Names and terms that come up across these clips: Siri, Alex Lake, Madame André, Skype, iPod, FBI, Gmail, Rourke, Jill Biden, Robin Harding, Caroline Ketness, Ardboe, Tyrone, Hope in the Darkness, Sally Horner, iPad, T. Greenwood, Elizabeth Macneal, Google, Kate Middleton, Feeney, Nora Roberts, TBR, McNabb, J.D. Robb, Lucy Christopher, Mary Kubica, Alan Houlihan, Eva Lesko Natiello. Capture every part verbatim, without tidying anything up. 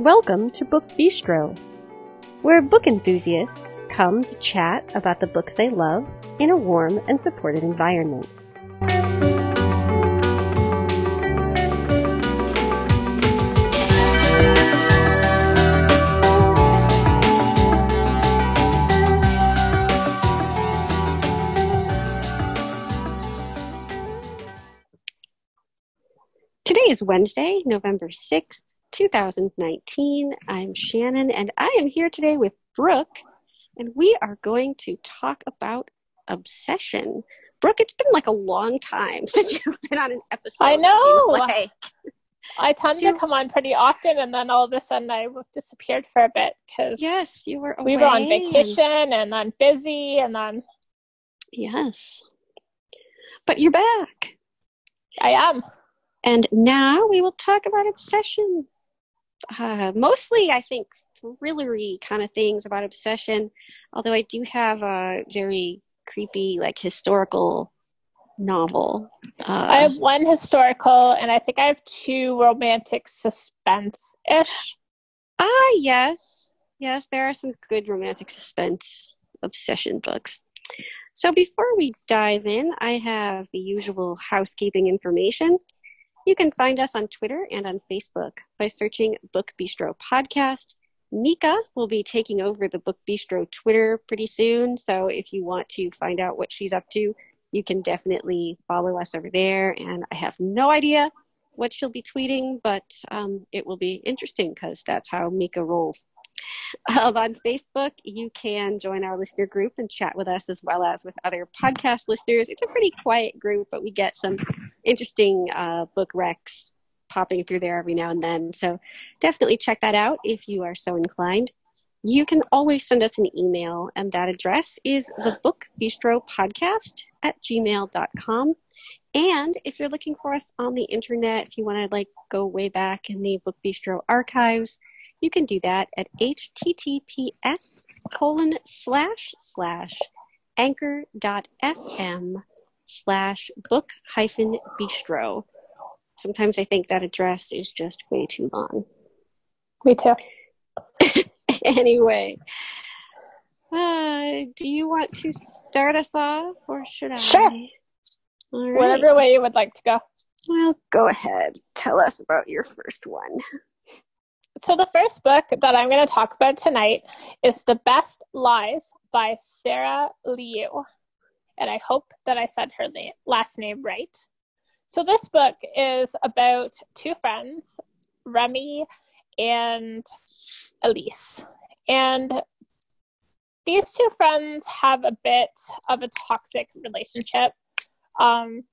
Welcome to Book Bistro, where book enthusiasts come to chat about the books they love in a warm and supportive environment. Today is Wednesday, November sixth, two thousand nineteen. I'm Shannon, and I am here today with Brooke, and we are going to talk about obsession. Brooke, it's been like a long time since you've been on an episode. I know. It seems like. I tend you... to come on pretty often, and then all of a sudden I disappeared for a bit because yes, you were away. We were on vacation and then busy, and then yes, but you're back. I am. And now we will talk about obsession. Uh, mostly, I think, thrillery kind of things about obsession. Although I do have a very creepy, like, historical novel. Uh, I have one historical, and I think I have two romantic suspense-ish. Ah, yes. Yes, there are some good romantic suspense obsession books. So before we dive in, I have the usual housekeeping information. You can find us on Twitter and on Facebook by searching Book Bistro Podcast. Mika will be taking over the Book Bistro Twitter pretty soon, so if you want to find out what she's up to, you can definitely follow us over there. And I have no idea what she'll be tweeting, but um, it will be interesting because that's how Mika rolls. Um, on Facebook, you can join our listener group and chat with us as well as with other podcast listeners. It's a pretty quiet group, but we get some interesting uh, book recs popping through there every now and then. So definitely check that out if you are so inclined. You can always send us an email, and that address is thebookbistropodcast at gmail dot com. And if you're looking for us on the internet, if you want to like go way back in the Book Bistro archives, you can do that at https colon slash slash anchor.fm slash book hyphen bistro. Sometimes I think that address is just way too long. Me too. Anyway, uh, do you want to start us off or should I? Sure. All right. Whatever way you would like to go. Well, go ahead. Tell us about your first one. So the first book that I'm going to talk about tonight is The Best Lies by Sarah Liu. And I hope that I said her la- last name right. So this book is about two friends, Remy and Elise. And these two friends have a bit of a toxic relationship. Um,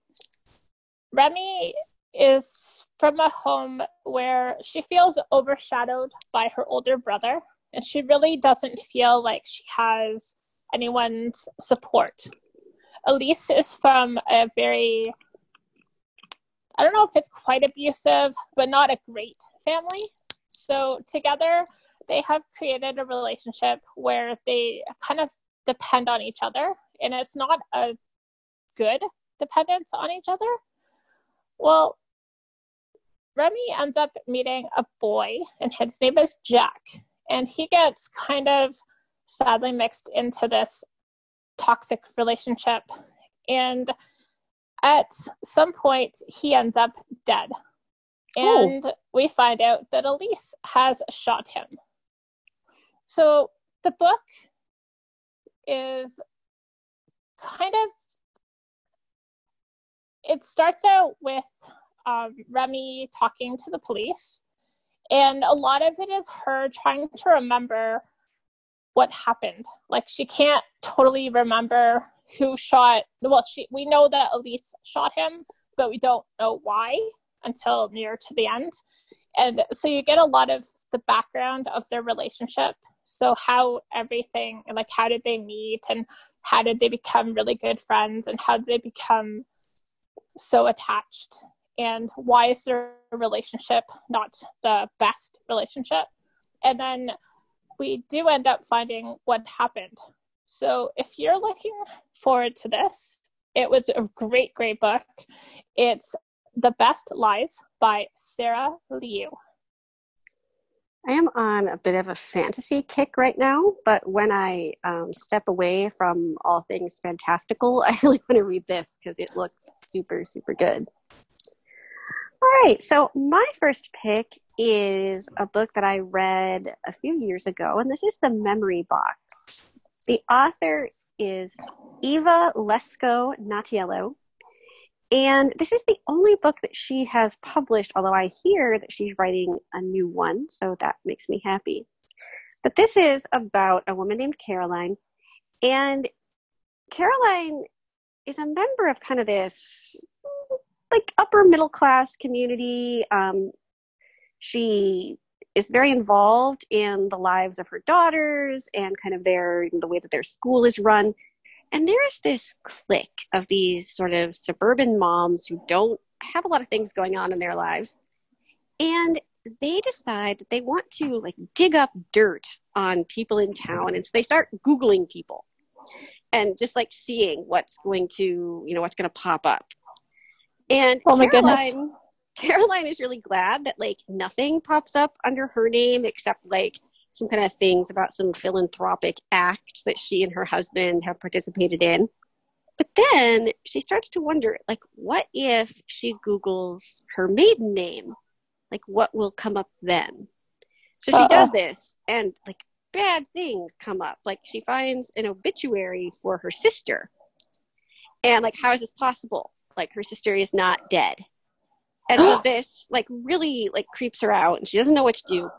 Remy is from a home where she feels overshadowed by her older brother, and she really doesn't feel like she has anyone's support. Elise is from a very, I don't know if it's quite abusive, but not a great family. So together they have created a relationship where they kind of depend on each other, and it's not a good dependence on each other. Well, Remy ends up meeting a boy, and his name is Jack, and he gets kind of sadly mixed into this toxic relationship, and at some point, he ends up dead, and Ooh. we find out that Elise has shot him. So the book is kind of, it starts out with um, Remy talking to the police, and a lot of it is her trying to remember what happened. Like, she can't totally remember who shot, well, she, we know that Elise shot him, but we don't know why until near to the end. And so you get a lot of the background of their relationship. So how everything, like, how did they meet, and how did they become really good friends, and how did they become so attached, and why is their relationship not the best relationship? And then we do end up finding what happened. So if you're looking forward to this, it was a great, great book. It's The Best Lies by Sarah Liu. I am on a bit of a fantasy kick right now, but when I um, step away from all things fantastical, I really want to read this because it looks super, super good. All right, so my first pick is a book that I read a few years ago, and this is The Memory Box. The author is Eva Lesko Natiello, and this is the only book that she has published, although I hear that she's writing a new one, so that makes me happy. But this is about a woman named Caroline, and Caroline is a member of kind of this like upper middle class community. Um, she is very involved in the lives of her daughters and kind of their the way that their school is run. And there is this clique of these sort of suburban moms who don't have a lot of things going on in their lives. And they decide that they want to like dig up dirt on people in town. And so they start Googling people and just like seeing what's going to, you know, what's going to pop up. And oh my Caroline, goodness. Caroline is really glad that like nothing pops up under her name except like some kind of things about some philanthropic act that she and her husband have participated in. But then she starts to wonder, like, what if she Googles her maiden name? Like, what will come up then? So she Uh-oh. does this, and like bad things come up. Like she finds an obituary for her sister. And like, how is this possible? Like her sister is not dead. And so this like really like creeps her out and she doesn't know what to do.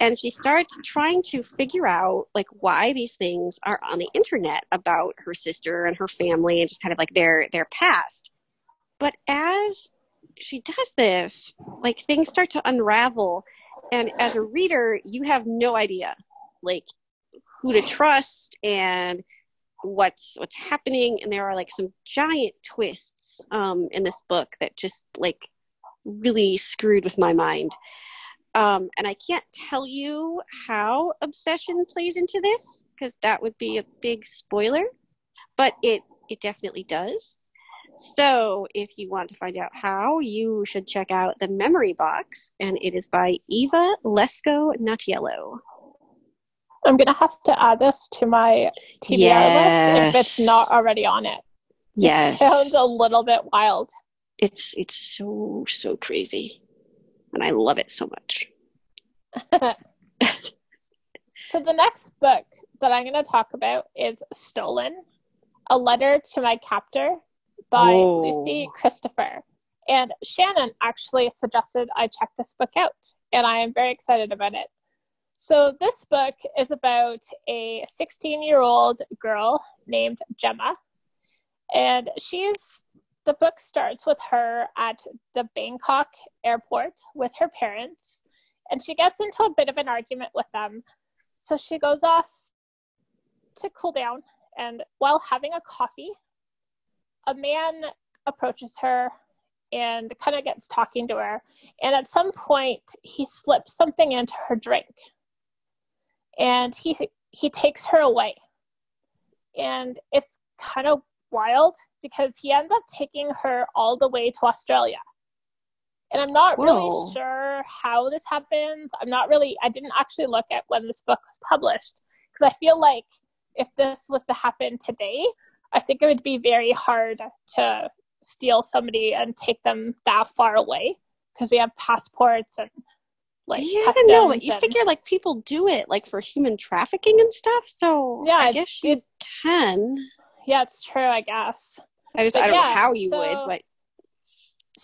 And she starts trying to figure out like why these things are on the internet about her sister and her family and just kind of like their, their past. But as she does this, like things start to unravel. And as a reader, you have no idea like who to trust and what's what's happening, and there are like some giant twists um in this book that just like really screwed with my mind, um and I can't tell you how obsession plays into this because that would be a big spoiler, but it it definitely does. So if you want to find out how, you should check out The Memory Box, and it is by Eva Lesko Natiello. I'm going to have to add this to my T B R yes. list if it's not already on it. Yes. It sounds a little bit wild. It's it's so, so crazy. And I love it so much. So the next book that I'm going to talk about is Stolen, A Letter to My Captor by oh. Lucy Christopher. And Shannon actually suggested I check this book out, and I am very excited about it. So this book is about a sixteen-year-old girl named Gemma, and she's, the book starts with her at the Bangkok airport with her parents, and she gets into a bit of an argument with them. So she goes off to cool down, and while having a coffee, a man approaches her and kind of gets talking to her, and at some point, he slips something into her drink. And he he takes her away. And it's kind of wild because he ends up taking her all the way to Australia. And I'm not Whoa. really sure how this happens. I'm not really, I didn't actually look at when this book was published, because I feel like if this was to happen today, I think it would be very hard to steal somebody and take them that far away, because we have passports and like, yeah, I know, but you and, figure like people do it like for human trafficking and stuff, so yeah, I guess you can. Yeah, it's true, I guess. I just but I don't yeah, know how you so would, but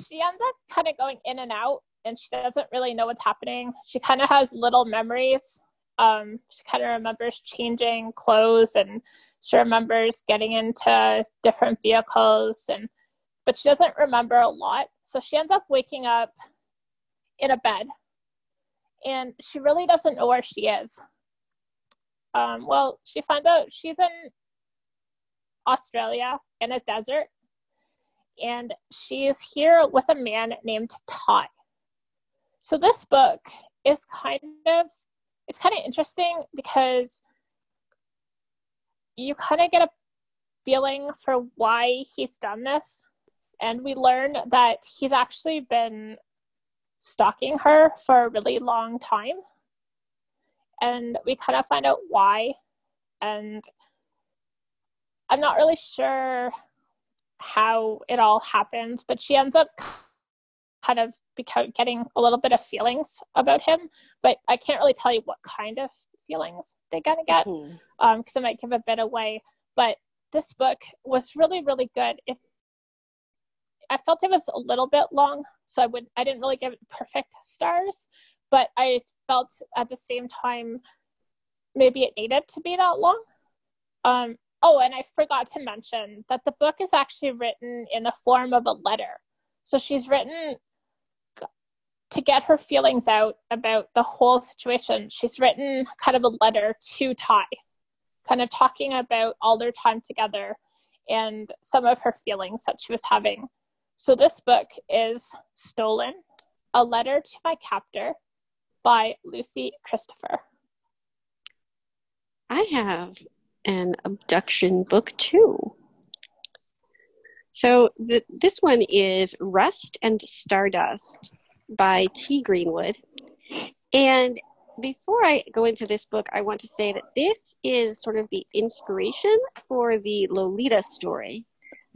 she ends up kind of going in and out, and she doesn't really know what's happening. She kind of has little memories. Um, she kind of remembers changing clothes, and she remembers getting into different vehicles, and but she doesn't remember a lot. So she ends up waking up in a bed. And she really doesn't know where she is. Um, well, she finds out she's in Australia in a desert. And she is here with a man named Todd. So this book is kind of, it's kind of interesting because you kind of get a feeling for why he's done this. And we learn that he's actually been stalking her for a really long time, and we kind of find out why. And I'm not really sure how it all happens, but she ends up kind of getting a little bit of feelings about him, but I can't really tell you what kind of feelings they're going to get, because mm-hmm. um, I might give a bit away. But this book was really, really good. It, I felt it was a little bit long, so I would I didn't really give it perfect stars, but I felt at the same time maybe it needed to be that long. Um, oh, and I forgot to mention that the book is actually written in the form of a letter. So she's written to get her feelings out about the whole situation. She's written kind of a letter to Ty, kind of talking about all their time together and some of her feelings that she was having. So this book is Stolen, A Letter to My Captor by Lucy Christopher. I have an abduction book too. So the, this one is Rust and Stardust by T. Greenwood. And before I go into this book, I want to say that this is sort of the inspiration for the Lolita story.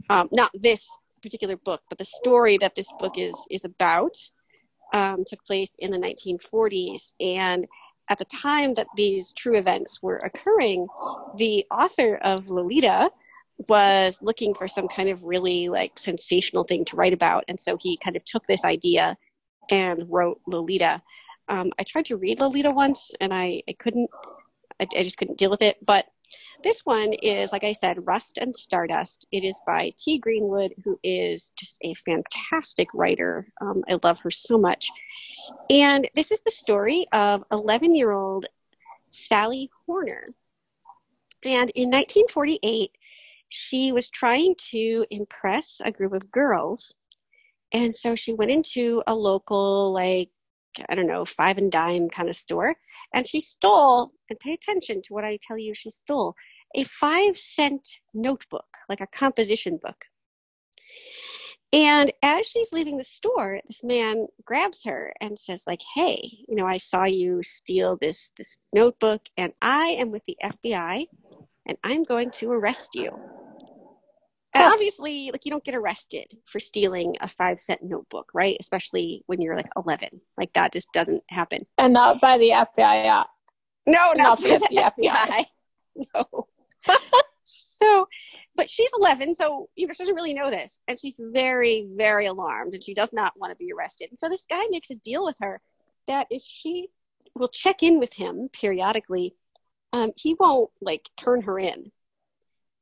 Um, not this particular book, but the story that this book is is about um, took place in the nineteen forties. And at the time that these true events were occurring, the author of Lolita was looking for some kind of really like sensational thing to write about. And so he kind of took this idea and wrote Lolita. Um, I tried to read Lolita once and I, I couldn't, I, I just couldn't deal with it. But this one is, like I said, Rust and Stardust. It is by T. Greenwood, who is just a fantastic writer. Um, I love her so much. And this is the story of eleven-year-old Sally Horner. And in nineteen forty-eight, she was trying to impress a group of girls. And so she went into a local, like, I don't know, five and dime kind of store. And she stole, and pay attention to what I tell you she stole, a five cent notebook, like a composition book. And as she's leaving the store, this man grabs her and says, like, hey, you know, I saw you steal this, this notebook, and I am with the F B I, and I'm going to arrest you. And obviously, like, you don't get arrested for stealing a five cent notebook, right? Especially when you're like eleven. Like, that just doesn't happen. And not by the F B I. Yeah. No, not, not by the F B I. F B I. No. So, but she's eleven, so you know, she doesn't really know this. And she's very, very alarmed, and she does not want to be arrested. And so this guy makes a deal with her that if she will check in with him periodically, um, he won't like turn her in.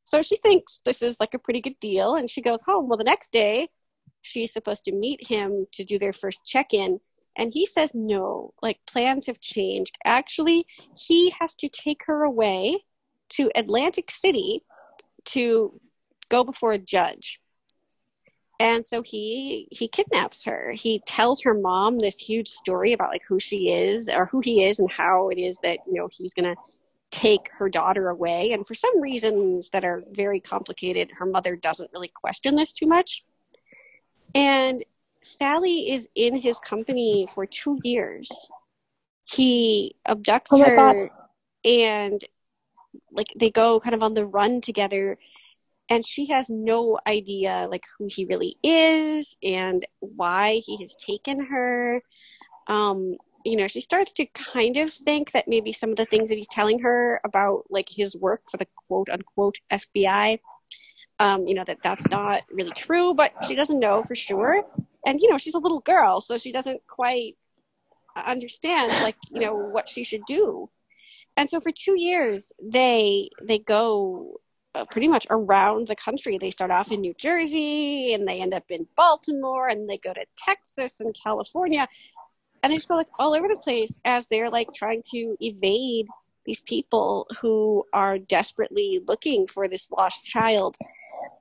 So she thinks this is like a pretty good deal, and she goes home. Well, the next day, she's supposed to meet him to do their first check-in, and he says no, like plans have changed. Actually, he has to take her away to Atlantic City to go before a judge. And so he he kidnaps her. He tells her mom this huge story about like who she is, or who he is, and how it is that, you know, he's gonna take her daughter away. And for some reasons that are very complicated, her mother doesn't really question this too much. And Sally is in his company for two years. He abducts oh her God. and like they go kind of on the run together, and she has no idea like who he really is and why he has taken her. Um, You know, she starts to kind of think that maybe some of the things that he's telling her about, like, his work for the quote-unquote F B I, um, you know, that that's not really true, but she doesn't know for sure. And, you know, she's a little girl, so she doesn't quite understand, like, you know, what she should do. And so for two years, they they go uh, pretty much around the country. They start off in New Jersey, and they end up in Baltimore, and they go to Texas and California. And they just go like all over the place as they're like trying to evade these people who are desperately looking for this lost child.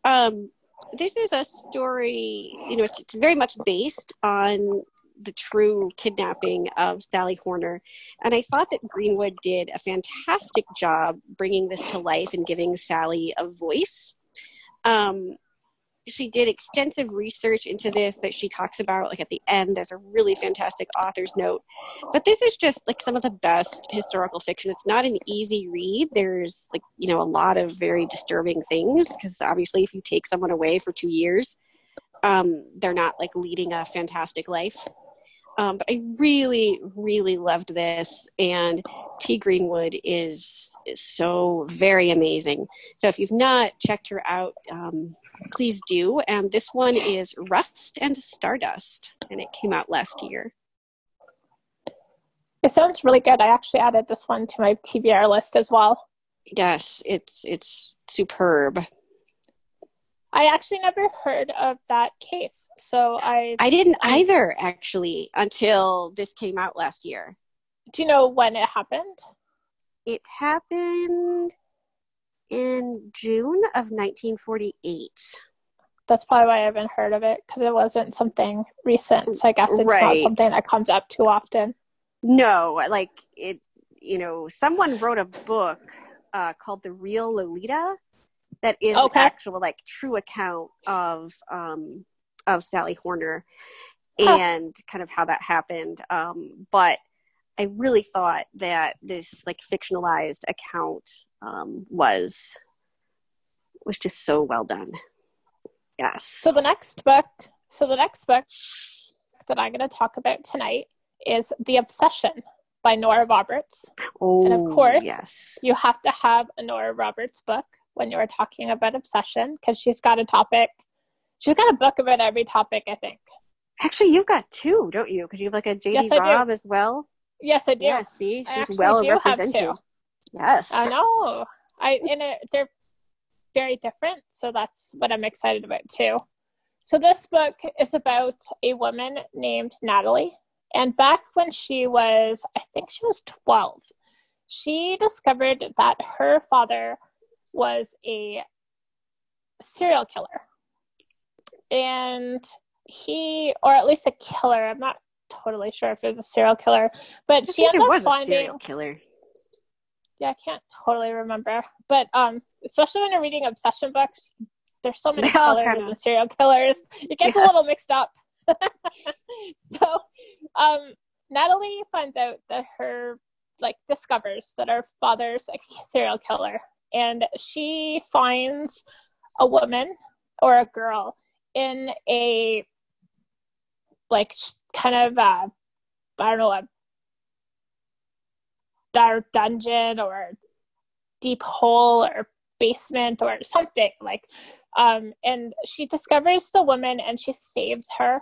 Um, this is a story, you know, it's, it's very much based on the true kidnapping of Sally Horner. And I thought that Greenwood did a fantastic job bringing this to life and giving Sally a voice. Um, she did extensive research into this that she talks about, like, at the end. There's a really fantastic author's note. But this is just, like, some of the best historical fiction. It's not an easy read. There's, like, you know, a lot of very disturbing things, because obviously if you take someone away for two years, um, they're not, like, leading a fantastic life. Um, but I really, really loved this, and T. Greenwood is, is so very amazing. So if you've not checked her out, um, please do. And this one is Rust and Stardust, and it came out last year. It sounds really good. I actually added this one to my T B R list as well. Yes, it's it's superb. I actually never heard of that case, so I... I didn't either, actually, until this came out last year. Do you know when it happened? It happened in June of nineteen forty-eight. That's probably why I haven't heard of it, because it wasn't something recent, so I guess it's right. Not something that comes up too often. No, like, it, you know, someone wrote a book uh, called The Real Lolita, that is okay. An actual, like, true account of um, of Sally Horner and huh. kind of how that happened. Um, but I really thought that this, like, fictionalized account um, was was just so well done. Yes. So the next book, so the next book that I'm going to talk about tonight is The Obsession by Nora Roberts. Oh, and of course, yes. You have to have a Nora Roberts book when you were talking about obsession, because she's got a topic. She's got a book about every topic, I think. Actually, you've got two, don't you? Because you have, like, a J D. Yes, Robb as well. Yes, I do. Yeah, see, she's well represented. Yes. I know. I and it, they're very different, so that's what I'm excited about too. So this book is about a woman named Natalie, and back when she was, I think she was twelve, she discovered that her father was a serial killer, and he, or at least a killer, I'm not totally sure if it was a serial killer, but I she ended up was finding a serial killer. Yeah, I can't totally remember, but um especially when you're reading obsession books, there's so many killers kind of... and serial killers, it gets yes. a little mixed up. So um Natalie finds out that her, like, discovers that her father's a serial killer. And she finds a woman or a girl in a, like, kind of, uh, I don't know, a dark dungeon or deep hole or basement or something. Like, um, and she discovers the woman and she saves her.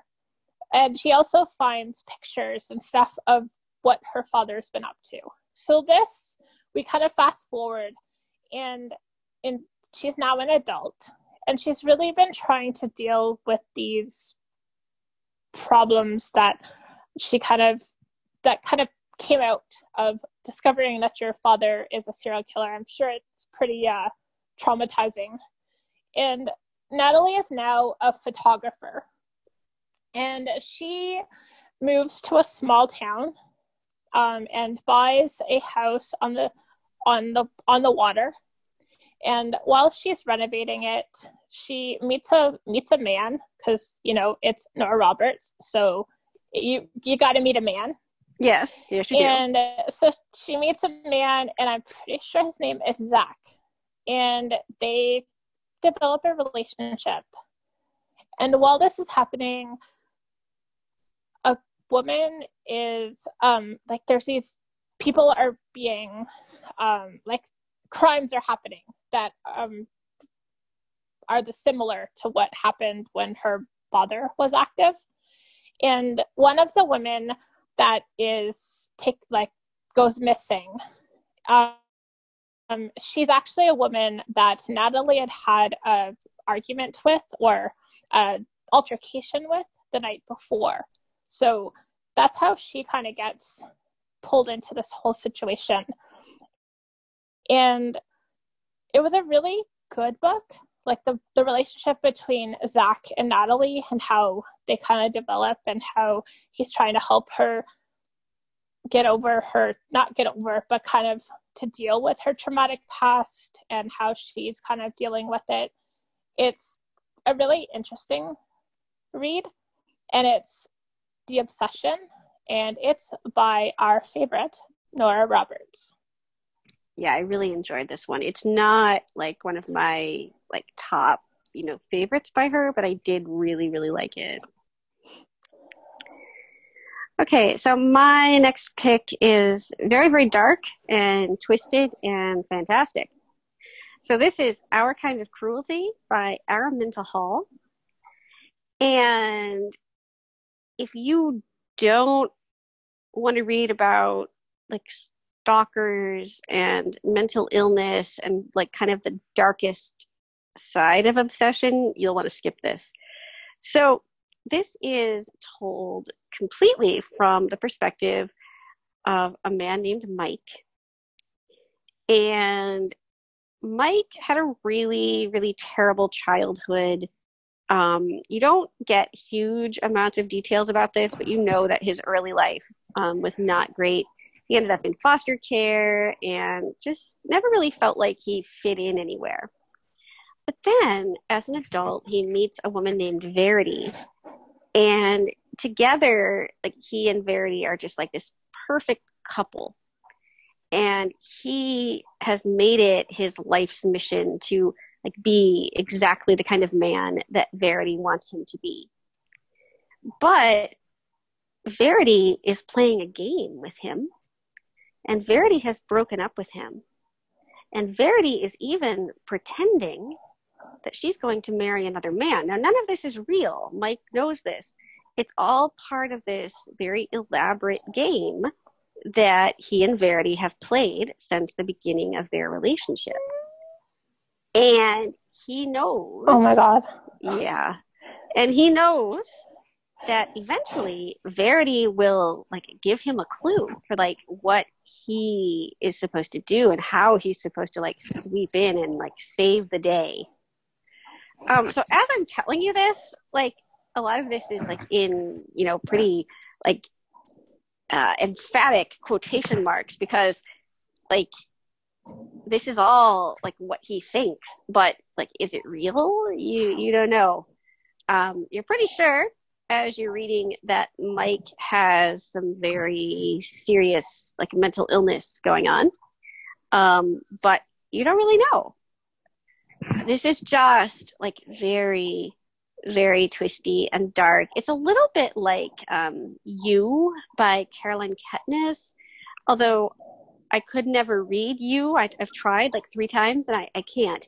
And she also finds pictures and stuff of what her father's been up to. So this, we kind of fast forward. And in, she's now an adult, and she's really been trying to deal with these problems that she kind of, that kind of came out of discovering that your father is a serial killer. I'm sure it's pretty uh, traumatizing. And Natalie is now a photographer, and she moves to a small town um, and buys a house on the on the on the water. And while she's renovating it, she meets a meets a man, because, you know, it's Nora Roberts, so you you got to meet a man. Yes, yes you do. And uh, so she meets a man, and I'm pretty sure his name is Zach. And they develop a relationship. And while this is happening, a woman is um like there's these people are being um like crimes are happening that um are the similar to what happened when her father was active. And one of the women that is take like goes missing, um she's actually a woman that Natalie had had a argument with or a altercation with the night before. So that's how she kind of gets pulled into this whole situation. And it was a really good book, like the, the relationship between Zach and Natalie and how they kind of develop and how he's trying to help her get over her, not get over, but kind of to deal with her traumatic past and how she's kind of dealing with it. It's a really interesting read, and it's The Obsession, and it's by our favorite, Nora Roberts. Yeah, I really enjoyed this one. It's not like one of my like top, you know, favorites by her, but I did really, really like it. Okay, so my next pick is very, very dark and twisted and fantastic. So this is Our Kind of Cruelty by Araminta Hall. And if you don't want to read about like stalkers and mental illness and like kind of the darkest side of obsession, you'll want to skip this. So this is told completely from the perspective of a man named Mike. And Mike had a really, really terrible childhood. Um, you don't get huge amounts of details about this, but you know that his early life um, was not great. He ended up in foster care and just never really felt like he fit in anywhere. But then, as an adult, he meets a woman named Verity. And together, like, he and Verity are just like this perfect couple. And he has made it his life's mission to like be exactly the kind of man that Verity wants him to be. But Verity is playing a game with him, and Verity has broken up with him. And Verity is even pretending that she's going to marry another man. Now, none of this is real. Mike knows this. It's all part of this very elaborate game that he and Verity have played since the beginning of their relationship. And he knows. Oh my God. Yeah. And he knows that eventually Verity will like give him a clue for like what he is supposed to do and how he's supposed to like sweep in and like save the day. Um, so as I'm telling you this, like a lot of this is like in, you know, pretty like uh, emphatic quotation marks, because like this is all like what he thinks, but like, is it real? You you don't know. Um, you're pretty sure as you're reading that Mike has some very serious like mental illness going on, um, but you don't really know. This is just like very, very twisty and dark. It's a little bit like um, You by Caroline Ketness, although I could never read You. I, I've tried like three times and I, I can't.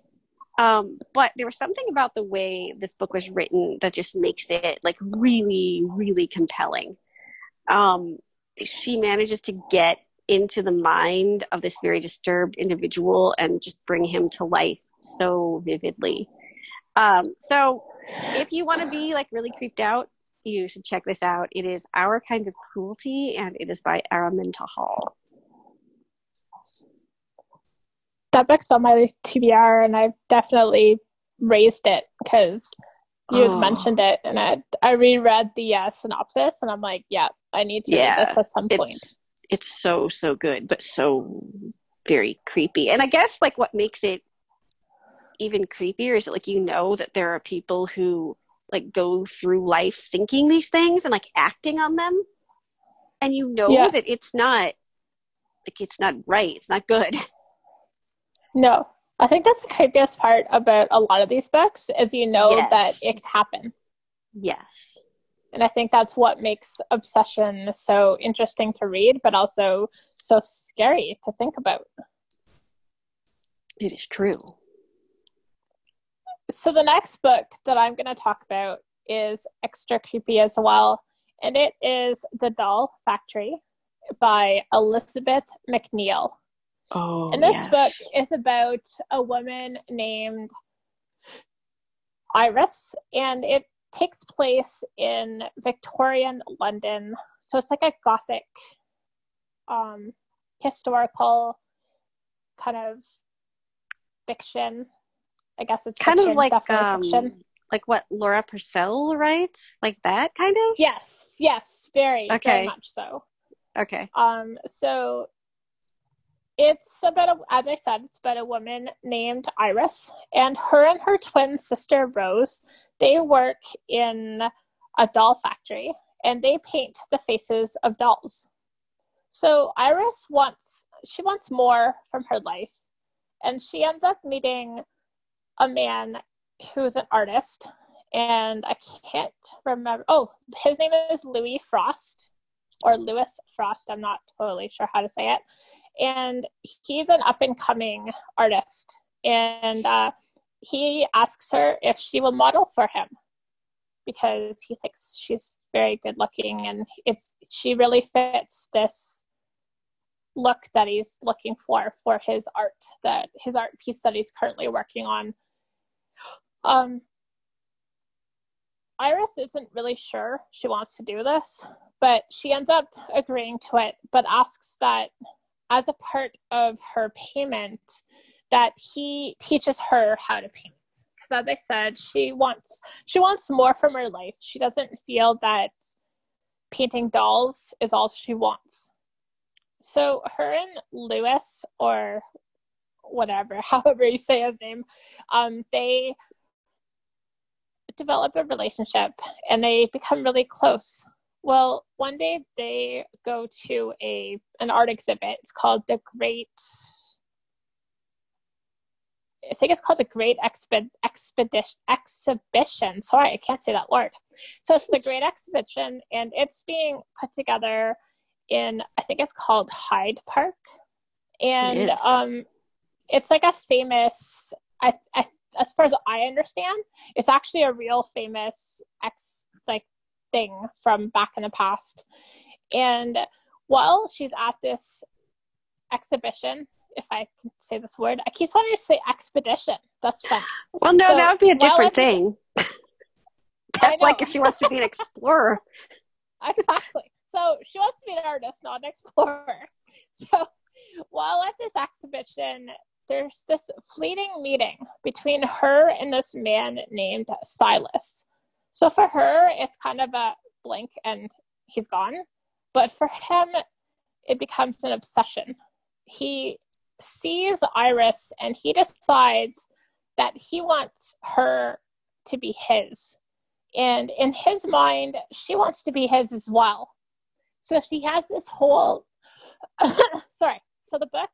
Um, but there was something about the way this book was written that just makes it like really, really compelling. Um, she manages to get into the mind of this very disturbed individual and just bring him to life so vividly. Um, so if you want to be like really creeped out, you should check this out. It is Our Kind of Cruelty, and it is by Araminta Hall. That book's on my T B R, and I've definitely raised it because you had oh. mentioned it, and I I reread the uh, synopsis, and I'm like, yeah, I need to yeah, read this at some point. It's, it's so, so good, but so very creepy. And I guess, like, what makes it even creepier is that, like, you know that there are people who, like, go through life thinking these things and, like, acting on them, and you know yeah. that it's not, like, it's not right. It's not good. No, I think that's the creepiest part about a lot of these books is you know yes. that it can happen. Yes. And I think that's what makes obsession so interesting to read, but also so scary to think about. It is true. So the next book that I'm going to talk about is extra creepy as well, and it is The Doll Factory by Elizabeth Macneal. Oh, and this yes. book is about a woman named Iris, and it takes place in Victorian London. So it's like a Gothic, um, historical kind of fiction. I guess it's kind fiction, of like um, fiction. Like what Laura Purcell writes, like that kind of. Yes, yes, very, okay. very much so. Okay. Um. So. It's about, a, as I said, it's about a woman named Iris, and her and her twin sister Rose, they work in a doll factory and they paint the faces of dolls. So Iris wants, she wants more from her life, and she ends up meeting a man who's an artist, and I can't remember, oh, his name is Louis Frost, or Louis Frost, I'm not totally sure how to say it. And he's an up-and-coming artist, and uh, he asks her if she will model for him because he thinks she's very good-looking, and it's she really fits this look that he's looking for for his art that his art piece that he's currently working on. Um, Iris isn't really sure she wants to do this, but she ends up agreeing to it, but asks that, as a part of her payment, that he teaches her how to paint. Because as I said, she wants she wants more from her life. She doesn't feel that painting dolls is all she wants. So her and Louis, or whatever, however you say his name, um, they develop a relationship and they become really close. Well, one day they go to a an art exhibit. It's called the Great, I think it's called the Great Exped, Expedition, Exhibition. Sorry, I can't say that word. So it's the Great Exhibition, and it's being put together in, I think it's called Hyde Park. And yes. um, it's like a famous, I, I, as far as I understand, it's actually a real famous ex, like, thing from back in the past. And while she's at this exhibition, if I can say this word, I keep wanting to say expedition. That's fun. Well, no, so that would be a different thing. That's like if she wants to be an explorer. Exactly. So she wants to be an artist, not an explorer. So while at this exhibition, there's this fleeting meeting between her and this man named Silas. So for her, it's kind of a blink and he's gone. But for him, it becomes an obsession. He sees Iris and he decides that he wants her to be his. And in his mind, she wants to be his as well. So she has this whole, sorry. So the book,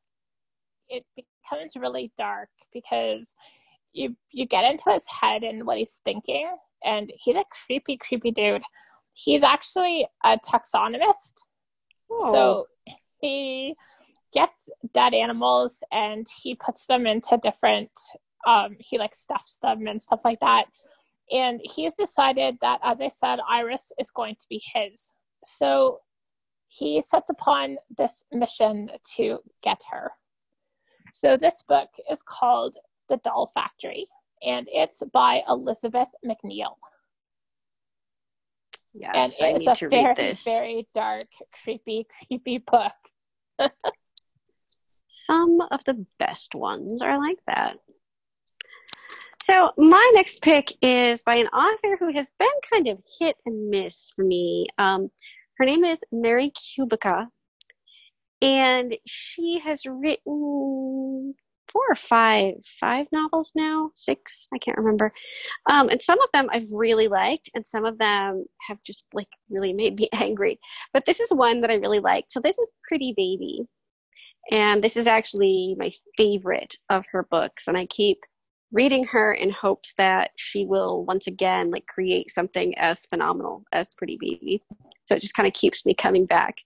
it becomes really dark because you you get into his head and what he's thinking. And he's a creepy, creepy dude. He's actually a taxonomist. Oh. So he gets dead animals and he puts them into different, um, he like stuffs them and stuff like that. And he's decided that, as I said, Iris is going to be his. So he sets upon this mission to get her. So this book is called The Doll Factory, and it's by Elizabeth Macneal. Yes, and it is a very, very dark, creepy, creepy book. Some of the best ones are like that. So my next pick is by an author who has been kind of hit and miss for me. Um, her name is Mary Kubica, and she has written four or five, five novels now, six, I can't remember. Um, and some of them I've really liked, and some of them have just like really made me angry. But this is one that I really liked. So this is Pretty Baby. And this is actually my favorite of her books. And I keep reading her in hopes that she will once again like create something as phenomenal as Pretty Baby. So it just kind of keeps me coming back.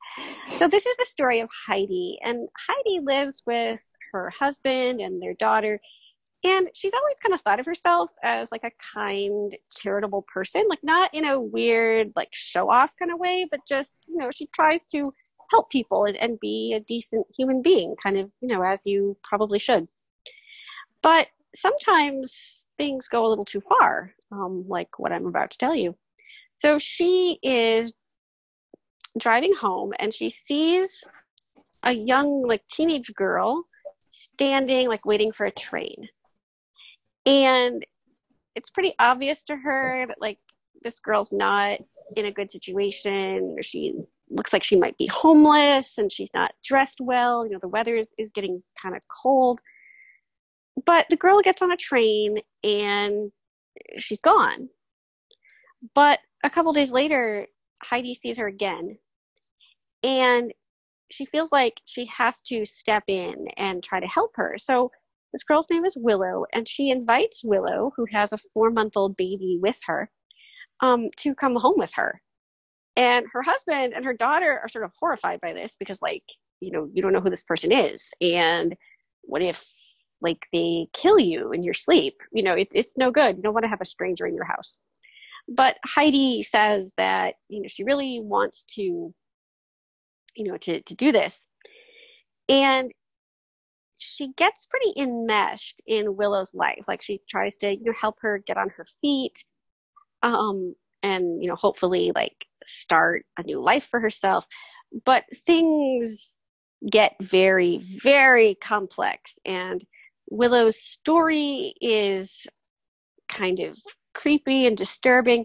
So this is the story of Heidi. And Heidi lives with her husband and their daughter, and she's always kind of thought of herself as like a kind, charitable person, like not in a weird like show off kind of way, but just, you know, she tries to help people and, and be a decent human being, kind of, you know, as you probably should. But sometimes things go a little too far, um, like what I'm about to tell you. So she is driving home and she sees a young like teenage girl standing like waiting for a train, and it's pretty obvious to her that like this girl's not in a good situation, or she looks like she might be homeless and she's not dressed well. You know, the weather is, is getting kind of cold. But the girl gets on a train and she's gone. But a couple days later, Heidi sees her again. And she feels like she has to step in and try to help her. So this girl's name is Willow, and she invites Willow, who has a four-month-old baby with her, um, to come home with her. And her husband and her daughter are sort of horrified by this because, like, you know, you don't know who this person is. And what if, like, they kill you in your sleep? You know, it, it's no good. You don't want to have a stranger in your house. But Heidi says that, you know, she really wants to, you know, to, to do this. And she gets pretty enmeshed in Willow's life. Like, she tries to, you know, help her get on her feet, um, and, you know, hopefully, like, start a new life for herself. But things get very, very complex. And Willow's story is kind of creepy and disturbing.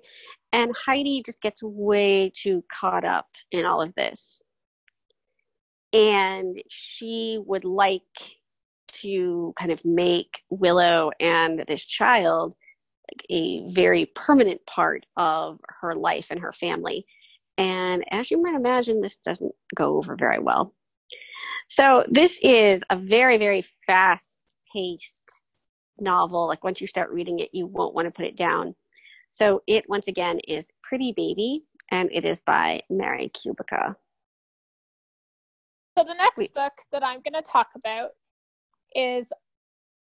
And Heidi just gets way too caught up in all of this. And she would like to kind of make Willow and this child like a very permanent part of her life and her family. And as you might imagine, this doesn't go over very well. So this is a very, very fast-paced novel. Like, once you start reading it, you won't want to put it down. So it, once again, is Pretty Baby, and it is by Mary Kubica. So the next Wait. book that I'm going to talk about is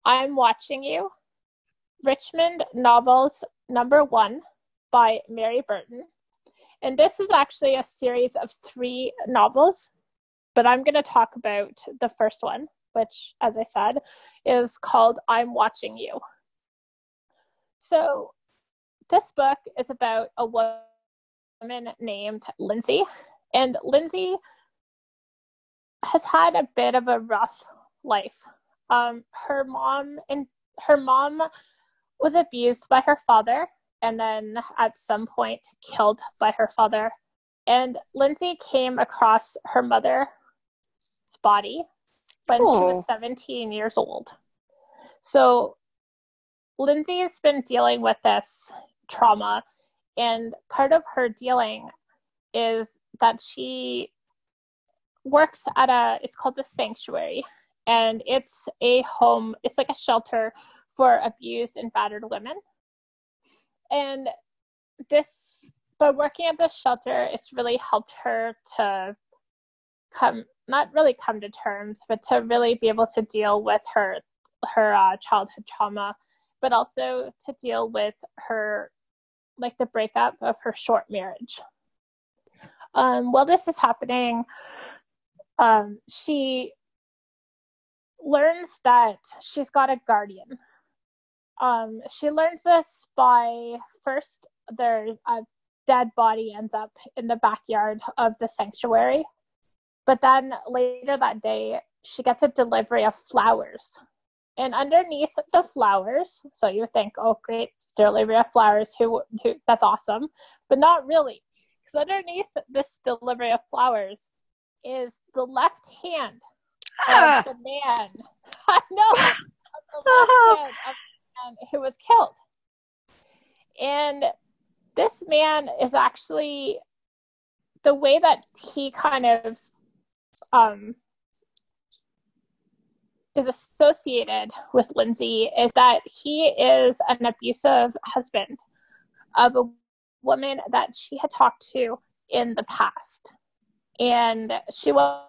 I'm Watching You, Richmond Novels Number One by Mary Burton. And this is actually a series of three novels, but I'm going to talk about the first one, which, as I said, is called I'm Watching You. So this book is about a woman named Lindsay, and Lindsay has had a bit of a rough life. Um, her mom and her mom was abused by her father, and then at some point killed by her father. And Lindsay came across her mother's body when oh. she was seventeen years old. So Lindsay has been dealing with this trauma, and part of her dealing is that she works at a, it's called the Sanctuary, and it's a home, it's like a shelter for abused and battered women. And this, by working at this shelter, it's really helped her to come, not really come to terms, but to really be able to deal with her, her uh, childhood trauma, but also to deal with her, like, the breakup of her short marriage. Um, while this is happening, Um, she learns that she's got a guardian. Um, she learns this by, first, their uh, dead body ends up in the backyard of the Sanctuary. But then later that day, she gets a delivery of flowers. And underneath the flowers, so you would think, oh, great, delivery of flowers, who, who that's awesome. But not really, because underneath this delivery of flowers is the left hand ah. of the man. I know, of the left hand of the man who was killed. And this man is actually, the way that he kind of um, is associated with Lindsay is that he is an abusive husband of a woman that she had talked to in the past. And she wasn't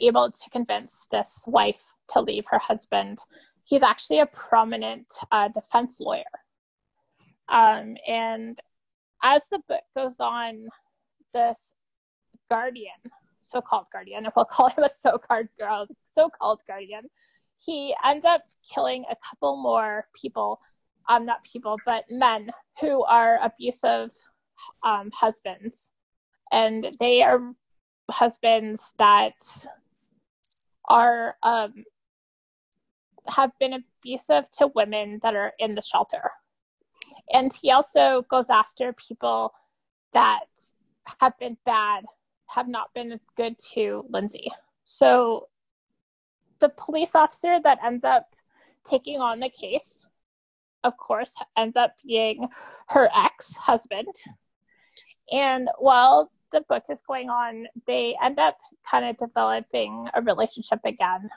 able to convince this wife to leave her husband. He's actually a prominent uh, defense lawyer. Um, and as the book goes on, this guardian, so-called guardian, if we'll call him a so-called girl, so-called guardian, he ends up killing a couple more people, um, not people, but men who are abusive um, husbands. And they are husbands that are um, have been abusive to women that are in the shelter. And he also goes after people that have been bad have not been good to Lindsay. So the police officer that ends up taking on the case, of course, ends up being her ex-husband. And while the book is going on, they end up kind of developing a relationship again.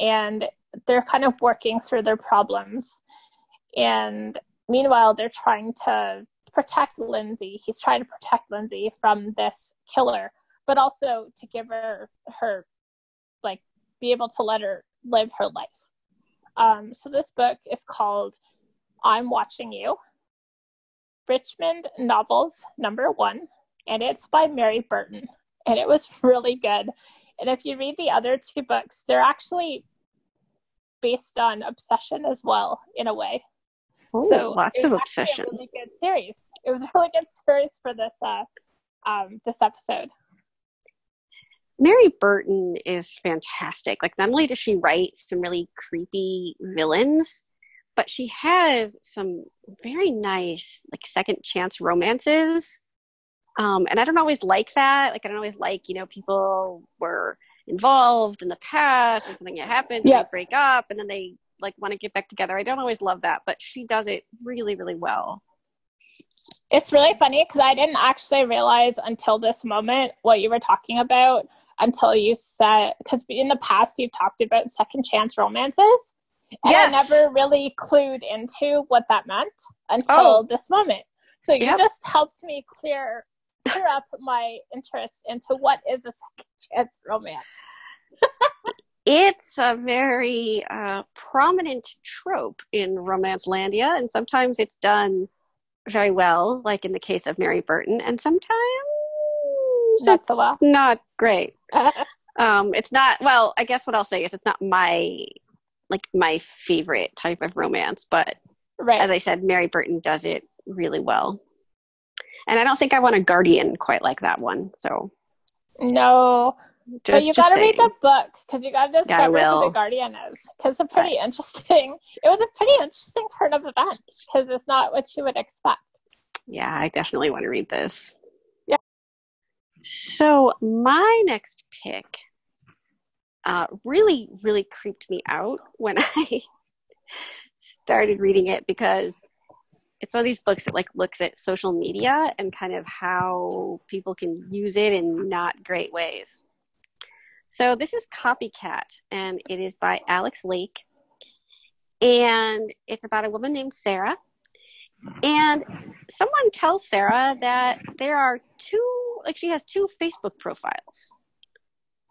And they're kind of working through their problems. And meanwhile, they're trying to protect Lindsay. He's trying to protect Lindsay from this killer, but also to give her, her like, be able to let her live her life. Um, so this book is called I'm Watching You, Richmond Novels Number One, and it's by Mary Burton. And it was really good. And if you read the other two books, they're actually based on obsession as well, in a way. Ooh, so lots of obsession. It was a really good series. It was a really good series for this uh, um, this episode. Mary Burton is fantastic. Like, not only does she write some really creepy villains, but she has some very nice, like, second chance romances. Um, and I don't always like that. Like, I don't always like, you know, people were involved in the past and something that happened, yeah. They break up, and then they, like, want to get back together. I don't always love that, but she does it really, really well. It's really funny because I didn't actually realize until this moment what you were talking about until you said, because in the past you've talked about second chance romances. And yes. I never really clued into what that meant until oh. this moment. So you yep. just helped me clear clear up my interest into what is a second chance romance. It's a very uh, prominent trope in Romancelandia, and sometimes it's done very well, like in the case of Mary Burton, and sometimes not it's so well. Not great. um, it's not, well, I guess what I'll say is it's not my, like, my favorite type of romance, but right. as I said, Mary Burton does it really well. And I don't think I want a guardian quite like that one, so. No. Just, but you got to read the book, because you got to discover yeah, who the guardian is, because it's a pretty right. interesting, it was a pretty interesting turn of events, because it's not what you would expect. Yeah, I definitely want to read this. Yeah. So my next pick uh, really, really creeped me out when I started reading it, because it's one of these books that, like, looks at social media and kind of how people can use it in not great ways. So this is Copycat, and it is by Alex Lake, and it's about a woman named Sarah, and someone tells Sarah that there are two, like, she has two Facebook profiles,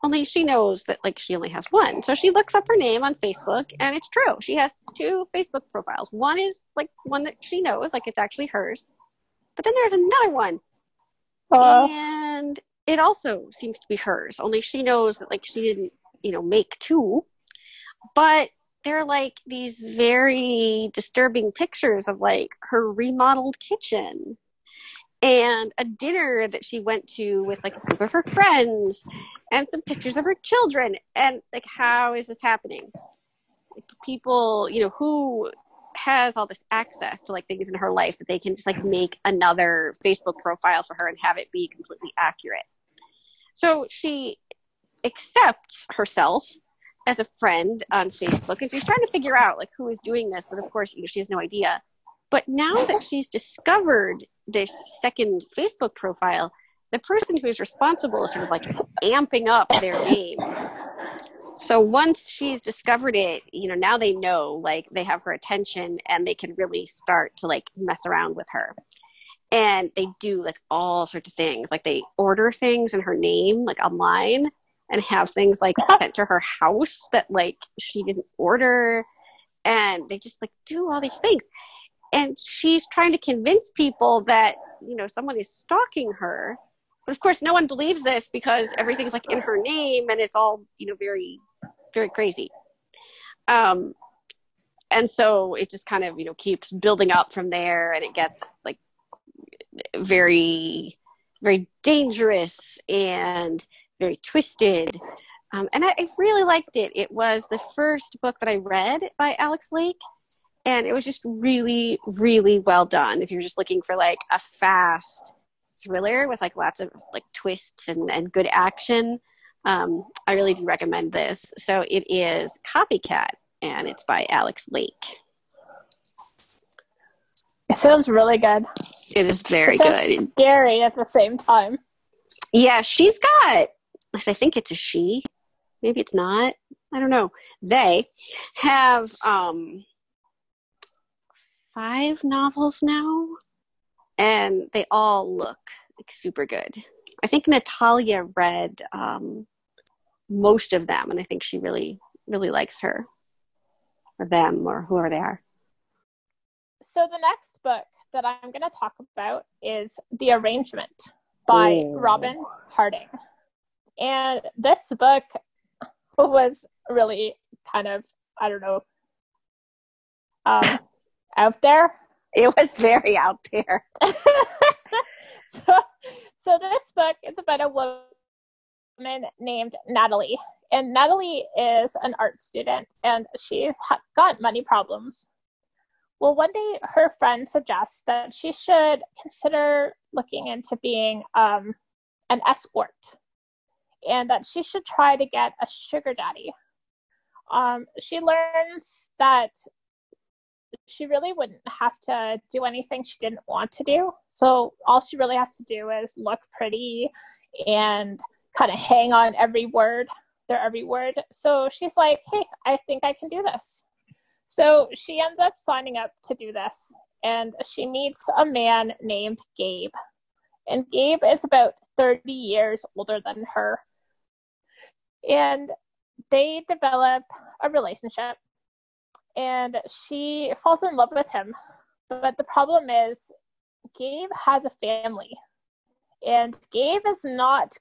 only she knows that, like, she only has one. So she looks up her name on Facebook, and it's true. She has two Facebook profiles. One is, like, one that she knows, like, it's actually hers, but then there's another one, uh. and it also seems to be hers, only she knows that, like, she didn't, you know, make two, but they're, like, these very disturbing pictures of, like, her remodeled kitchen and a dinner that she went to with, like, a group of her friends and some pictures of her children. And, like, how is this happening? Like, people, you know, who has all this access to, like, things in her life that they can just, like, make another Facebook profile for her and have it be completely accurate. So she accepts herself as a friend on Facebook, and she's trying to figure out, like, who is doing this, but of course, you know, she has no idea. But now that she's discovered this second Facebook profile, the person who is responsible is sort of, like, amping up their name. So once she's discovered it, you know, now they know, like, they have her attention, and they can really start to, like, mess around with her. And they do, like, all sorts of things. Like, they order things in her name, like, online, and have things, like, sent to her house that, like, she didn't order. And they just, like, do all these things. And she's trying to convince people that, you know, someone is stalking her. But of course, no one believes this because everything's, like, in her name, and it's all, you know, very, very crazy. Um, and so it just kind of, you know, keeps building up from there, and it gets, like, very, very dangerous and very twisted. Um, and I, I really liked it. It was the first book that I read by Alex Lake, and it was just really, really well done. If you're just looking for, like, a fast thriller with like lots of like twists and, and good action, um, I really do recommend this. So it is Copycat, and it's by Alex Lake. It sounds really good. It is very it sounds good. Scary at the same time. Yeah, she's got, I think it's a she. Maybe it's not. I don't know. They have um, five novels now, and they all look like super good. I think Natalia read um, most of them, and I think she really, really likes her or them or whoever they are. So the next book that I'm going to talk about is The Arrangement by Ooh. Robin Harding. And this book was really kind of, I don't know, um, out there. It was very out there. so, so this book is about a woman named Natalie. And Natalie is an art student, and she's got money problems. Well, one day her friend suggests that she should consider looking into being um, an escort, and that she should try to get a sugar daddy. Um, she learns that she really wouldn't have to do anything she didn't want to do. So all she really has to do is look pretty and kind of hang on every word, their every word. So she's like, hey, I think I can do this. So she ends up signing up to do this, and she meets a man named Gabe. And Gabe is about thirty years older than her. And they develop a relationship, and she falls in love with him. But the problem is Gabe has a family, and Gabe is not,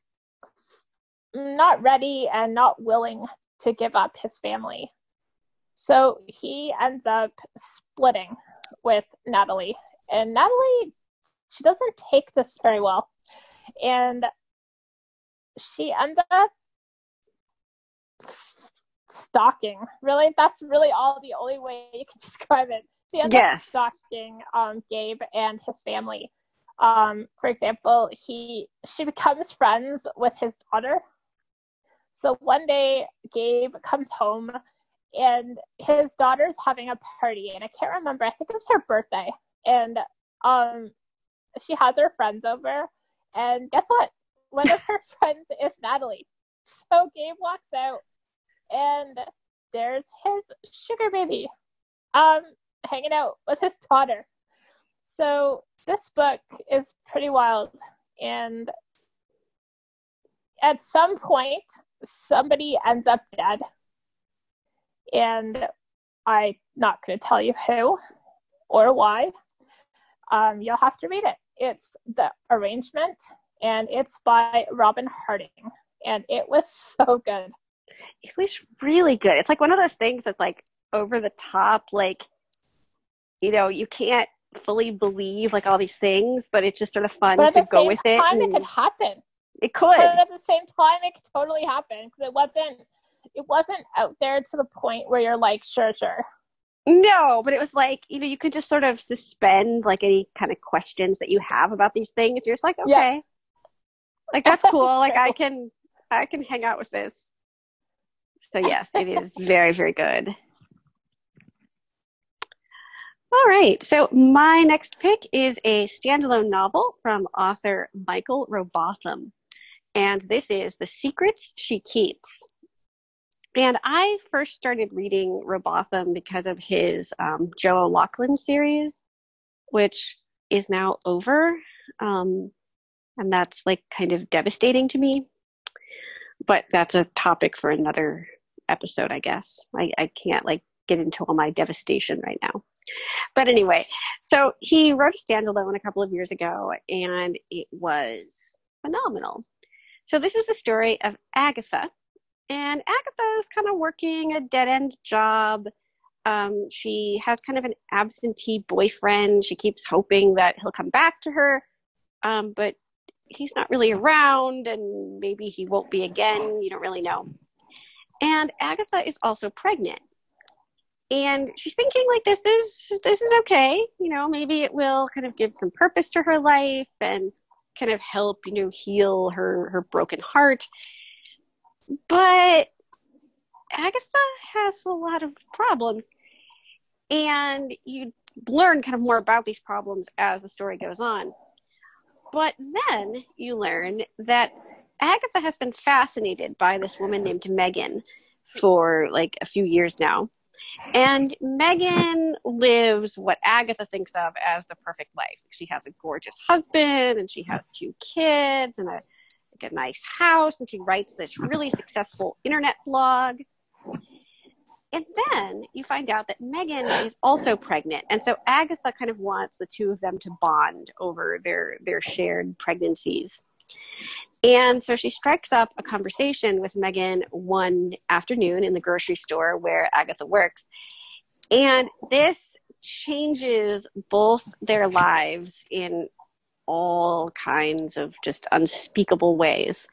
not ready and not willing to give up his family. So he ends up splitting with Natalie. And Natalie, she doesn't take this very well. And she ends up stalking. Really, that's really all the only way you can describe it. She ends yes. up stalking um, Gabe and his family. Um, for example, he she becomes friends with his daughter. So one day, Gabe comes home, and his daughter's having a party, and I can't remember. I think it was her birthday, and um, she has her friends over, and guess what? One of her friends is Natalie. So Gabe walks out, and there's his sugar baby, um, hanging out with his daughter. So this book is pretty wild, and at some point, somebody ends up dead. And I'm not going to tell you who or why. Um, you'll have to read it. It's The Arrangement, and it's by Robin Harding. And it was so good. It was really good. It's like one of those things that's like over the top. Like, you know, you can't fully believe like all these things, but it's just sort of fun to go with it. But at the same time, it could happen. It could. But at the same time, it could totally happen, because it wasn't. It wasn't out there to the point where you're like, sure, sure. No, but it was like, you know, you could just sort of suspend like any kind of questions that you have about these things. You're just like, okay, yeah. like that's cool. Like I can, I can hang out with this. So yes, it is very, very good. All right. So my next pick is a standalone novel from author Michael Robotham. And this is The Secrets She Keeps. And I first started reading Robotham because of his um, Joe O'Loughlin series, which is now over. Um, and that's like kind of devastating to me. But that's a topic for another episode, I guess. I, I can't like get into all my devastation right now. But anyway, so he wrote a standalone a couple of years ago, and it was phenomenal. So this is the story of Agatha. And Agatha is kind of working a dead-end job. Um, she has kind of an absentee boyfriend. She keeps hoping that he'll come back to her, um, but he's not really around, and maybe he won't be again. You don't really know. And Agatha is also pregnant. And she's thinking, like, this is this is okay. You know, maybe it will kind of give some purpose to her life, and kind of help, you know, heal her, her broken heart. But Agatha has a lot of problems, and you learn kind of more about these problems as the story goes on. But then you learn that Agatha has been fascinated by this woman named Megan for like a few years now. And Megan lives what Agatha thinks of as the perfect life. She has a gorgeous husband, and she has two kids, and a, like a nice house, and she writes this really successful internet blog. And then you find out that Megan is also pregnant. And so Agatha kind of wants the two of them to bond over their, their shared pregnancies. And so she strikes up a conversation with Megan one afternoon in the grocery store where Agatha works. And this changes both their lives in all kinds of just unspeakable ways.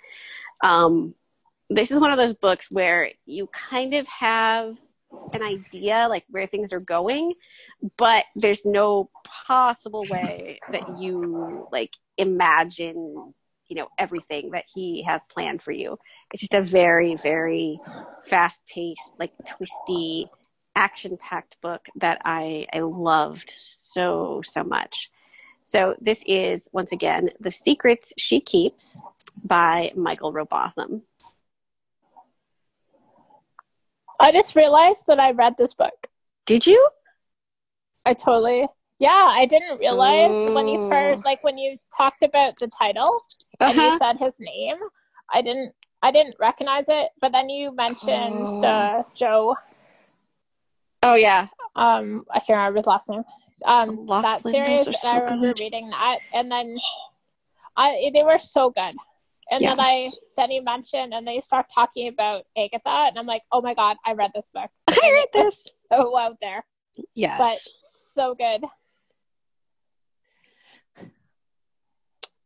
Um, this is one of those books where you kind of have an idea like where things are going, but there's no possible way that you like imagine, you know, everything that he has planned for you. It's just a very, very fast-paced, like twisty, action-packed book that I, I loved so, so much. So this is, once again, The Secrets She Keeps by Michael Robotham. I just realized that I read this book. Did you? I totally... Yeah, I didn't realize Ooh. when you first, like when you talked about the title uh-huh. and you said his name, I didn't, I didn't recognize it. But then you mentioned oh. the Joe. Oh yeah, um, I can't remember his last name. Um, that series, so I remember good. reading that, and then I they were so good. And yes. then I then you mentioned, and then you start talking about Agatha, and I'm like, oh my god, I read this book. I and read this. So out there. Yes, but so good.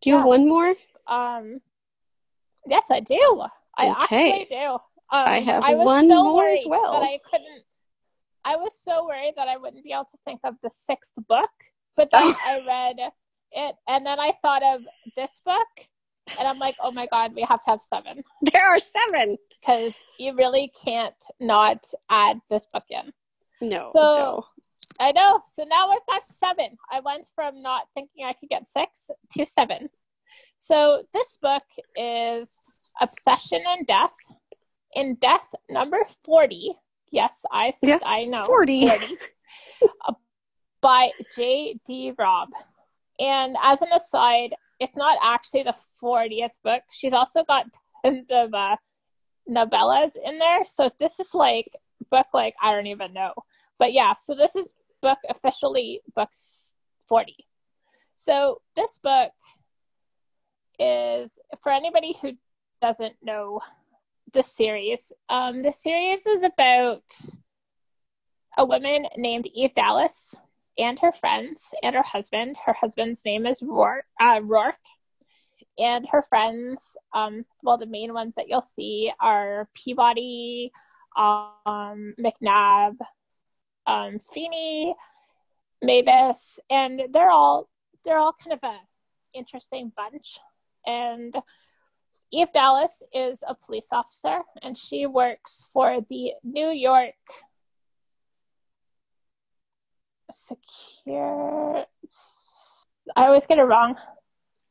Do you yeah. have one more? Um, yes, I do. I okay. actually do. Um, I have I was one so more worried as well. That I couldn't. I was so worried that I wouldn't be able to think of the sixth book, but then I read it, and then I thought of this book, and I'm like, oh my god, we have to have seven. There are seven because you really can't not add this book in. No. So. No. I know. So now I've got seven. I went from not thinking I could get six to seven. So this book is Obsession and Death. In Death number forty. Yes, I, yes, I know. forty. forty uh, by J D. Robb. And as an aside, it's not actually the fortieth book. She's also got tons of uh, novellas in there. So this is like book like I don't even know. But yeah, so this is book officially book forty. So this book is for anybody who doesn't know the series. Um, the series is about a woman named Eve Dallas and her friends and her husband. Her husband's name is Rourke, uh, Rourke and her friends. Um, well, the main ones that you'll see are Peabody, um, McNabb. Um, Feeney, Mavis, and they're all they're all kind of a interesting bunch. And Eve Dallas is a police officer, and she works for the New York Secure. I always get it wrong.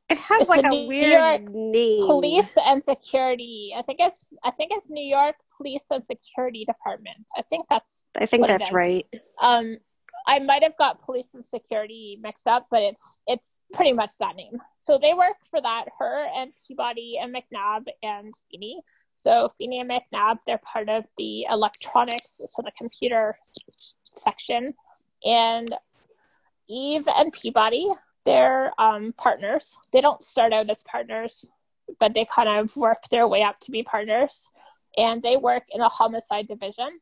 It has it's like a New weird York name. Police and Security. I think it's I think it's New York Police and Security Department. I think that's I think that's right. Um, I might have got police and security mixed up, but it's it's pretty much that name. So they work for that, her and Peabody and McNabb and Feeney. So Feeney and McNabb, they're part of the electronics, so the computer section. And Eve and Peabody, they're um, partners. They don't start out as partners, but they kind of work their way up to be partners. And they work in a homicide division.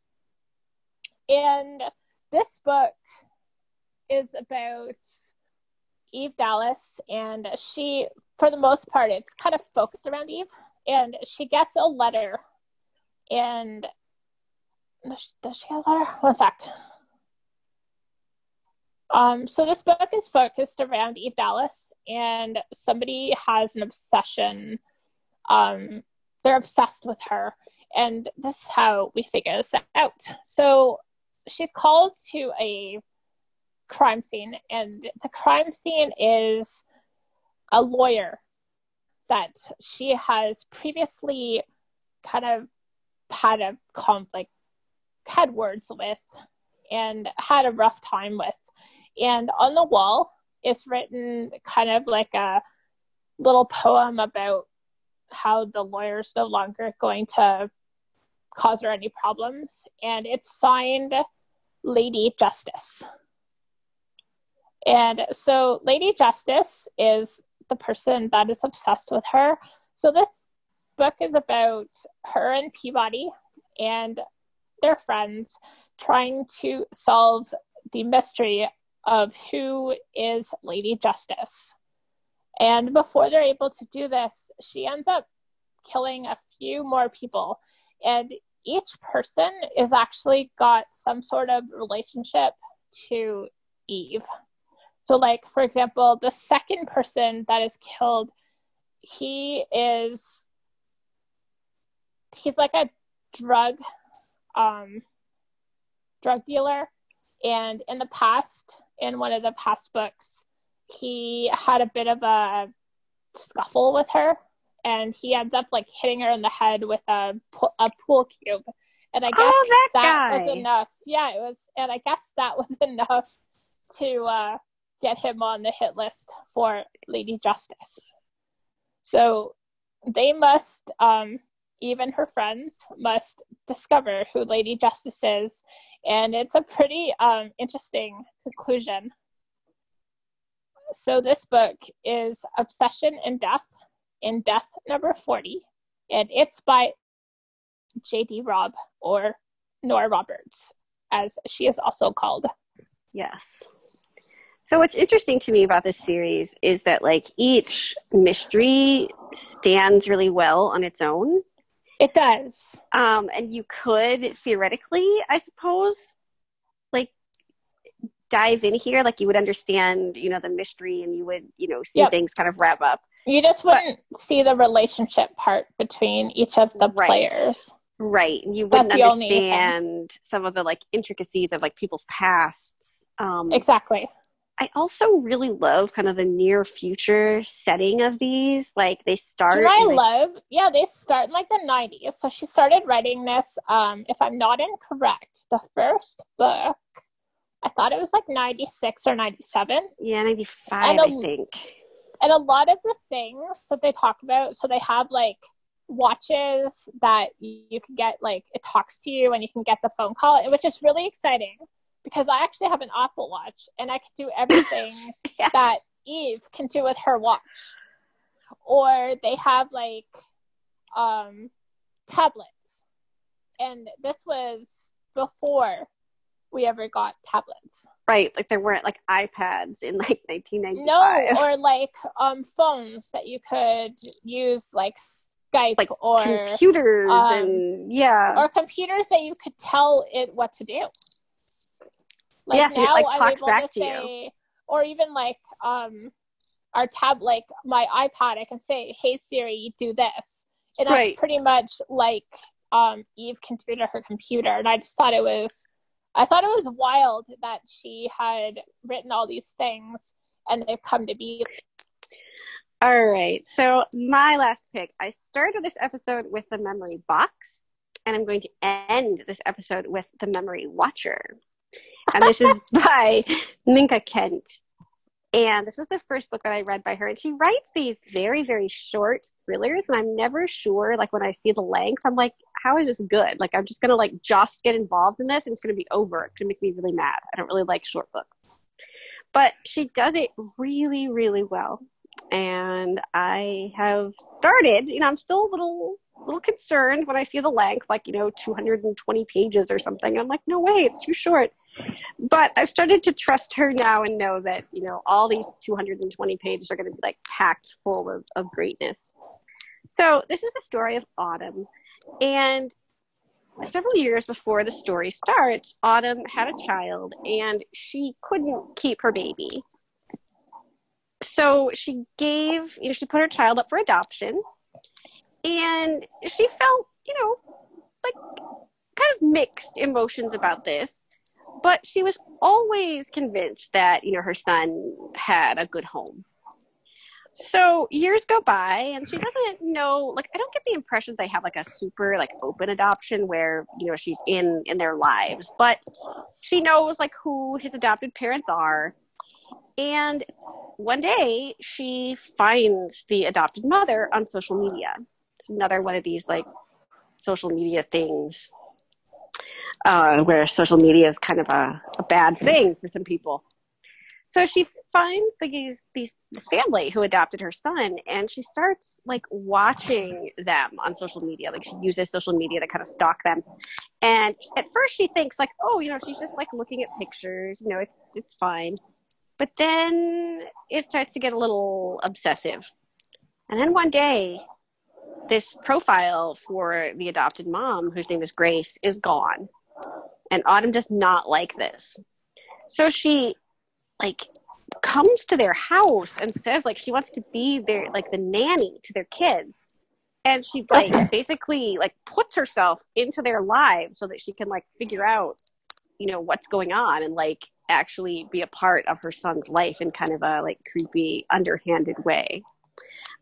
And this book is about Eve Dallas. And she, for the most part, it's kind of focused around Eve. And she gets a letter. And does she, does she get a letter? One sec. Um, so this book is focused around Eve Dallas, and somebody has an obsession. Um, they're obsessed with her, and this is how we figure this out. So she's called to a crime scene, and the crime scene is a lawyer that she has previously kind of had a conflict, had words with, and had a rough time with. And on the wall is written kind of like a little poem about how the lawyer's no longer going to cause her any problems. And it's signed Lady Justice. And so Lady Justice is the person that is obsessed with her. So this book is about her and Peabody and their friends trying to solve the mystery of who is Lady Justice. And before they're able to do this, she ends up killing a few more people. And each person is actually got some sort of relationship to Eve. So like, for example, the second person that is killed, he is, he's like a drug, um, drug dealer. And in the past, in one of the past books, he had a bit of a scuffle with her, and he ends up like hitting her in the head with a, a pool cube. And I guess oh, that, that was enough. Yeah, it was. And I guess that was enough to, uh, get him on the hit list for Lady Justice. So they must, um, even her friends must discover who Lady Justice is. And it's a pretty um, interesting conclusion. So this book is Obsession and Death, in Death number forty. And it's by J D Robb, or Nora Roberts, as she is also called. Yes. So what's interesting to me about this series is that like each mystery stands really well on its own. It does. Um, and you could theoretically, I suppose, like dive in here. Like you would understand, you know, the mystery, and you would, you know, see yep. things kind of wrap up. You just wouldn't but, see the relationship part between each of the right. players. Right. And you wouldn't That's understand some of the like intricacies of like people's pasts. Um, exactly. I also really love kind of the near future setting of these. Like they start. Do I in, love? Yeah, they start in like the nineties. So she started writing this. Um, if I'm not incorrect, the first book, I thought it was like ninety-six or ninety-seven. Yeah, ninety-five, and a, I think. And a lot of the things that they talk about. So they have like watches that you can get. Like it talks to you, and you can get the phone call, which is really exciting. Because I actually have an Apple Watch, and I can do everything yes. that Eve can do with her watch. Or they have, like, um, tablets. And this was before we ever got tablets. Right, like there weren't, like, iPads in, like, nineteen ninety-five. No, or, like, um, phones that you could use, like, Skype like or... computers um, and, yeah. Or computers that you could tell it what to do. Like yes, now it like, talks back to, to say, you. Or even like um, our tab, like my iPod, I can say, hey Siri, do this. And right. that's pretty much like um, Eve can do to her computer. And I just thought it was, I thought it was wild that she had written all these things and they've come to be. All right. So my last pick, I started this episode with The Memory Box, and I'm going to end this episode with The Memory Watcher. And this is by Minka Kent. And this was the first book that I read by her. And she writes these very, very short thrillers. And I'm never sure, like, when I see the length, I'm like, how is this good? Like, I'm just going to, like, just get involved in this, and it's going to be over. It's going to make me really mad. I don't really like short books. But she does it really, really well. And I have started, you know, I'm still a little... a little concerned when I see the length, like, you know, two hundred twenty pages or something. I'm like, no way, it's too short. But I've started to trust her now and know that, you know, all these two hundred twenty pages are going to be like packed full of, of greatness. So this is the story of Autumn. And Several years before the story starts, Autumn had a child and she couldn't keep her baby. So she gave, you know, she put her child up for adoption, and she felt, you know, like kind of mixed emotions about this, but she was always convinced that, you know, her son had a good home. So years go by and she doesn't know, like, I don't get the impression they have like a super like open adoption where, you know, she's in, in their lives, but she knows like who his adopted parents are. And one day she finds the adopted mother on social media. It's another one of these like social media things uh, where social media is kind of a, a bad thing for some people. So she finds these, these family who adopted her son, and she starts like watching them on social media. Like she uses social media to kind of stalk them. And at first she thinks like, oh, you know, she's just like looking at pictures, you know, it's, it's fine. But then it starts to get a little obsessive. And then one day this profile for the adopted mom, whose name is Grace, is gone. And Autumn does not like this. So she like comes to their house and says like she wants to be their like the nanny to their kids, and she like basically like puts herself into their lives so that she can like figure out, you know, what's going on and like actually be a part of her son's life in kind of a like creepy, underhanded way,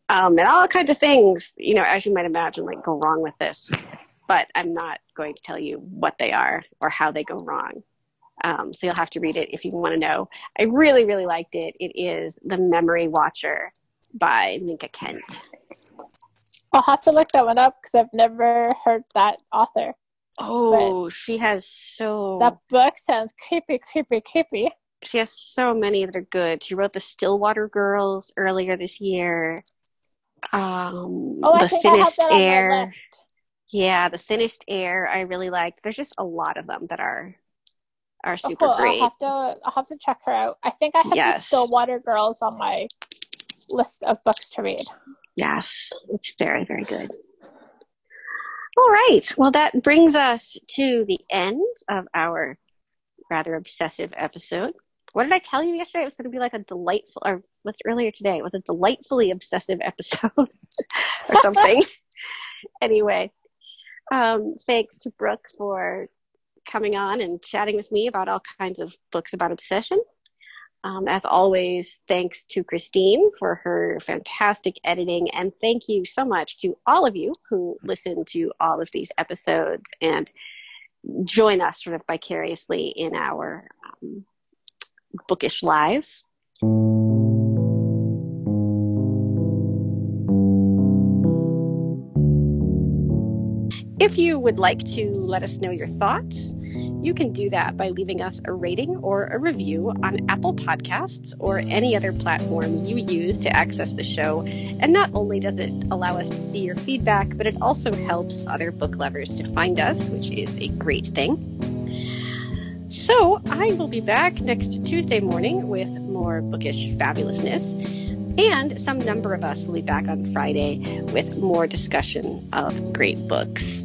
um and all kinds of things, you know, as you might imagine, like go wrong with this, but I'm not going to tell you what they are or how they go wrong. Um, so you'll have to read it if you want to know. I really, really liked it. It is The Memory Watcher by Minka Kent. I'll have to look that one up because I've never heard that author. Oh, but she has so... That book sounds creepy, creepy, creepy. She has so many that are good. She wrote The Stillwater Girls earlier this year. Um, oh, I the think Thinnest I have that Air. On my list. Yeah, The Thinnest Air I really liked. There's just a lot of them that are... are super oh, cool. great. I'll have, to, I'll have to check her out. I think I have yes. the Stillwater Girls on my list of books to read. Yes, it's very, very good. All right. Well, that brings us to the end of our rather obsessive episode. What did I tell you yesterday? It was going to be like a delightful, or what's earlier today? It was a delightfully obsessive episode or something. Anyway, um, thanks to Brooke for coming on and chatting with me about all kinds of books about obsession. Um, as always, thanks to Christine for her fantastic editing, and thank you so much to all of you who listen to all of these episodes and join us sort of vicariously in our um, bookish lives. If you would like to let us know your thoughts, you can do that by leaving us a rating or a review on Apple Podcasts or any other platform you use to access the show. And not only does it allow us to see your feedback, but it also helps other book lovers to find us, which is a great thing. So I will be back next Tuesday morning with more bookish fabulousness. And some number of us will be back on Friday with more discussion of great books.